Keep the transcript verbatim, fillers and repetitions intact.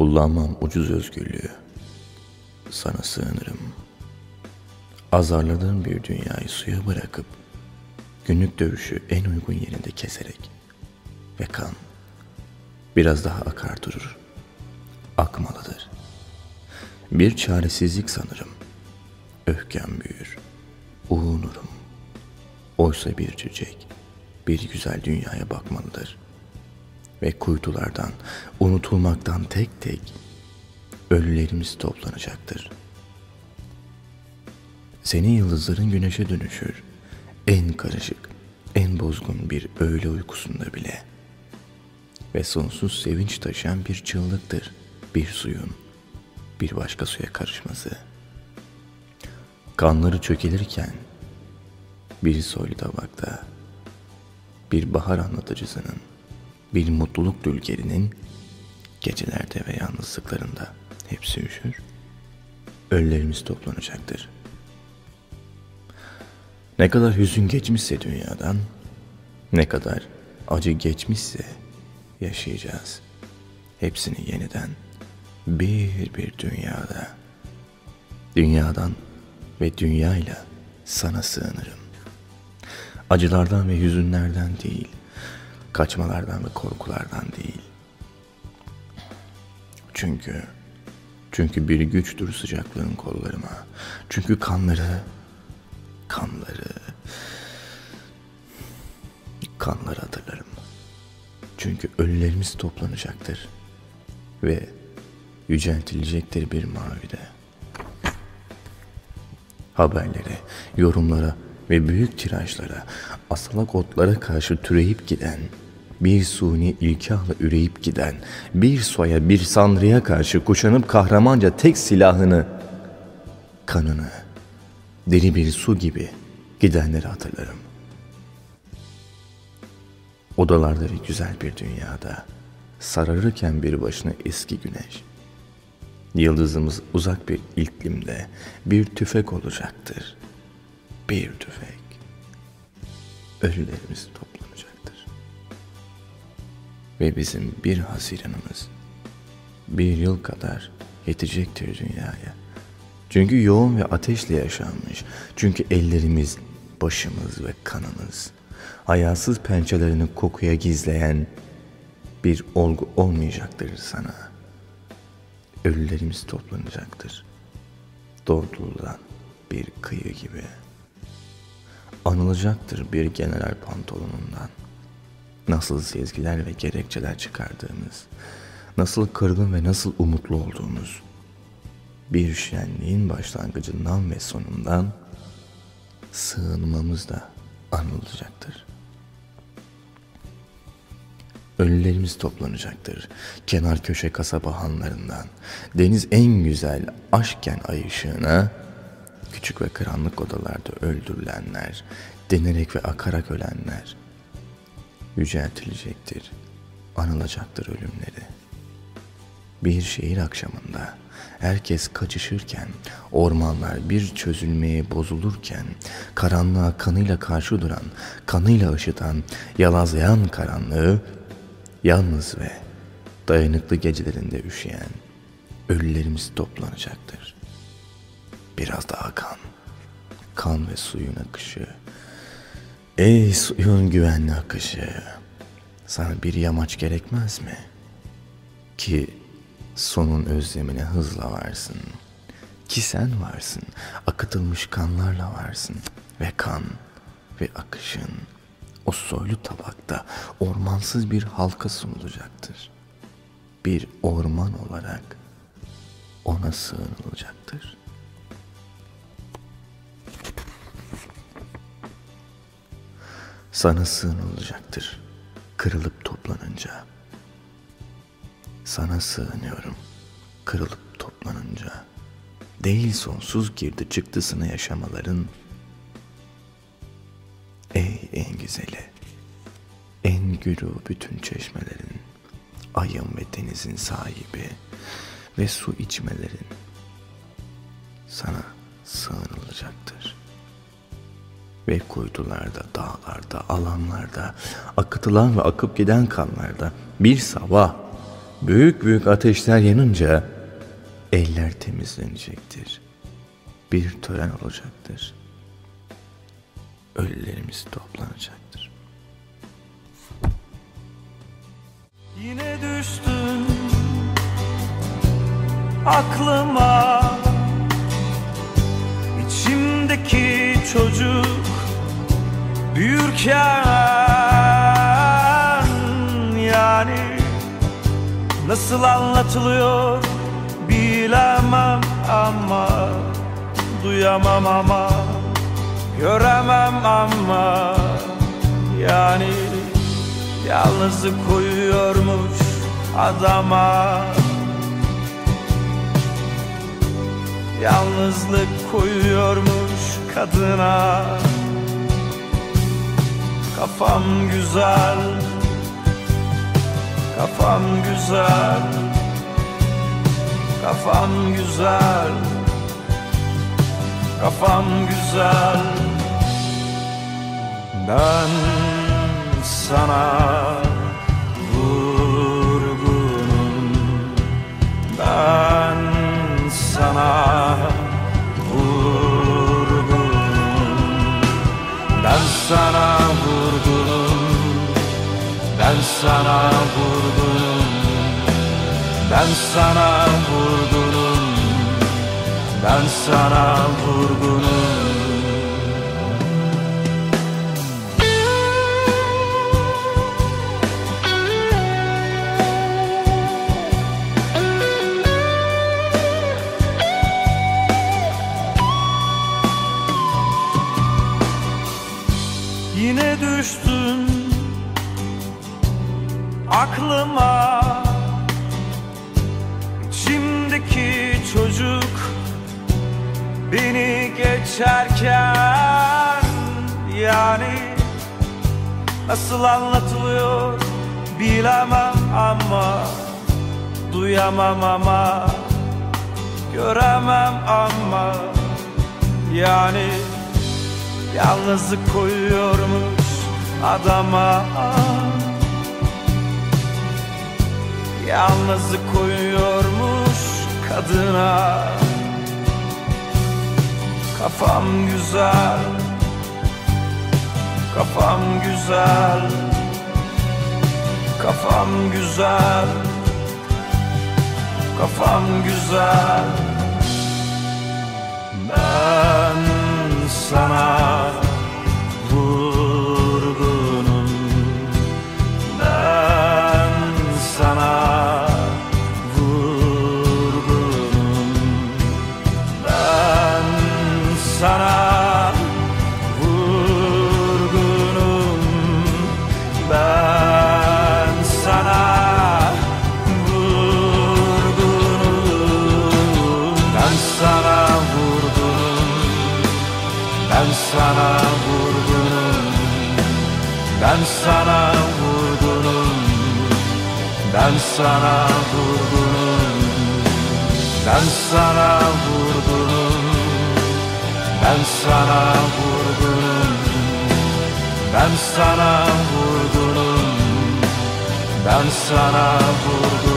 Kullanmam ucuz özgürlüğü. Sana sığınırım. Azarladığım bir dünyayı suya bırakıp günlük dövüşü en uygun yerinde keserek ve kan biraz daha akar durur. Akmalıdır. Bir çaresizlik sanırım. Öfkem büyür. Uğunurum. Oysa bir çiçek bir güzel dünyaya bakmalıdır. Ve kuytulardan, unutulmaktan tek tek ölülerimiz toplanacaktır. Senin yıldızların güneşe dönüşür. En karışık, en bozgun bir öğle uykusunda bile. Ve sonsuz sevinç taşıyan bir çığlıktır. Bir suyun bir başka suya karışması. Kanları çökelirken bir soylu tabakta bir bahar anlatıcısının, bir mutluluk dülgerinin gecelerde ve yalnızlıklarında hepsi üşür, ölülerimiz toplanacaktır. Ne kadar hüzün geçmişse dünyadan, ne kadar acı geçmişse yaşayacağız. Hepsini yeniden bir bir dünyada, dünyadan ve dünyayla sana sığınırım. Acılardan ve hüzünlerden değil, kaçmalardan ve korkulardan değil. Çünkü, çünkü bir güçtür sıcaklığın kollarıma. Çünkü kanları, kanları, kanları hatırlarım. Çünkü ölülerimiz toplanacaktır ve yüceltilecektir bir mavide. Haberlere, yorumlara ve büyük tirajlara, asalak otlara karşı türeyip giden, bir suni ilkahla üreyip giden, bir soya, bir sanrıya karşı kuşanıp kahramanca tek silahını, kanını, deli bir su gibi gidenleri hatırlarım. Odalarda ve güzel bir dünyada, sararırken bir başına eski güneş, yıldızımız uzak bir iklimde bir tüfek olacaktır. Bir tüfek. Ölülerimiz toplanacaktır. Ve bizim bir Haziran'ımız bir yıl kadar yetecektir dünyaya. Çünkü yoğun ve ateşle yaşanmış. Çünkü ellerimiz, başımız ve kanımız, hayasız pençelerini kokuya gizleyen bir olgu olmayacaktır sana. Ölülerimiz toplanacaktır. Doğrudan bir kıyı gibi. Anılacaktır bir general pantolonundan. Nasıl sezgiler ve gerekçeler çıkardığımız, nasıl kırgın ve nasıl umutlu olduğumuz, bir şenliğin başlangıcından ve sonundan sığınmamız da anılacaktır. Ölülerimiz toplanacaktır kenar köşe kasaba hanlarından, deniz en güzel aşkken ay ışığına, küçük ve karanlık odalarda öldürülenler, denerek ve akarak ölenler yüceltilecektir, anılacaktır ölümleri. Bir şehir akşamında herkes kaçışırken, ormanlar bir çözülmeye bozulurken, karanlığa kanıyla karşı duran, kanıyla ışıtan, yalazlayan karanlığı, yalnız ve dayanıklı gecelerinde üşüyen ölülerimiz toplanacaktır. Biraz daha kan, kan ve suyun akışı. Ey suyun güvenli akışı, sana bir yamaç gerekmez mi? Ki sonun özlemine hızla varsın. Ki sen varsın, akıtılmış kanlarla varsın. Ve kan ve akışın o soylu tabakta ormansız bir halka sunulacaktır. Bir orman olarak ona sığınılacaktır. Sana sığınılacaktır kırılıp toplanınca. Sana sığınıyorum kırılıp toplanınca. Değil sonsuz girdi çıktısına yaşamaların. Ey en güzeli, en gürü bütün çeşmelerin, ayın ve denizin sahibi ve su içmelerin sana sığınılacaktır. Ve kuytularda, dağlarda, alanlarda, akıtılan ve akıp giden kanlarda bir sabah, Büyük büyük ateşler yanınca eller temizlenecektir. Bir tören olacaktır. Ölülerimiz toplanacaktır. Yine düştün aklıma, içimdeki çocuk büyürken. Yani nasıl anlatılıyor bilemem ama, duyamam ama, göremem ama. Yani yalnızlık koyuyormuş adama, yalnızlık koyuyormuş kadına. Kafam güzel, kafam güzel, kafam güzel, kafam güzel. Ben sana vurgunum, ben sana vurgunum, ben sana vurgunum, ben sana vurgunum, ben sana vurgunum, ben sana vurgunum. Yine düştün aklıma, içimdeki çocuk beni geçerken. Yani nasıl anlatılıyor bilemem ama, duyamam ama, göremem ama. Yani yalnızlık koyuyormuş adama, yalnızlık koyuyormuş kadına. Kafam güzel, kafam güzel, kafam güzel, kafam güzel. Ben sana vurgunum, ben sana vurgunum, ben sana vurgunum, ben sana vurgunum, ben sana ben sana vurgunum, ben sana vurgunum, ben sana vurgunum, ben sana vurgunum, ben sana vurgunum, ben sana vurgunum, ben sana vurgunum.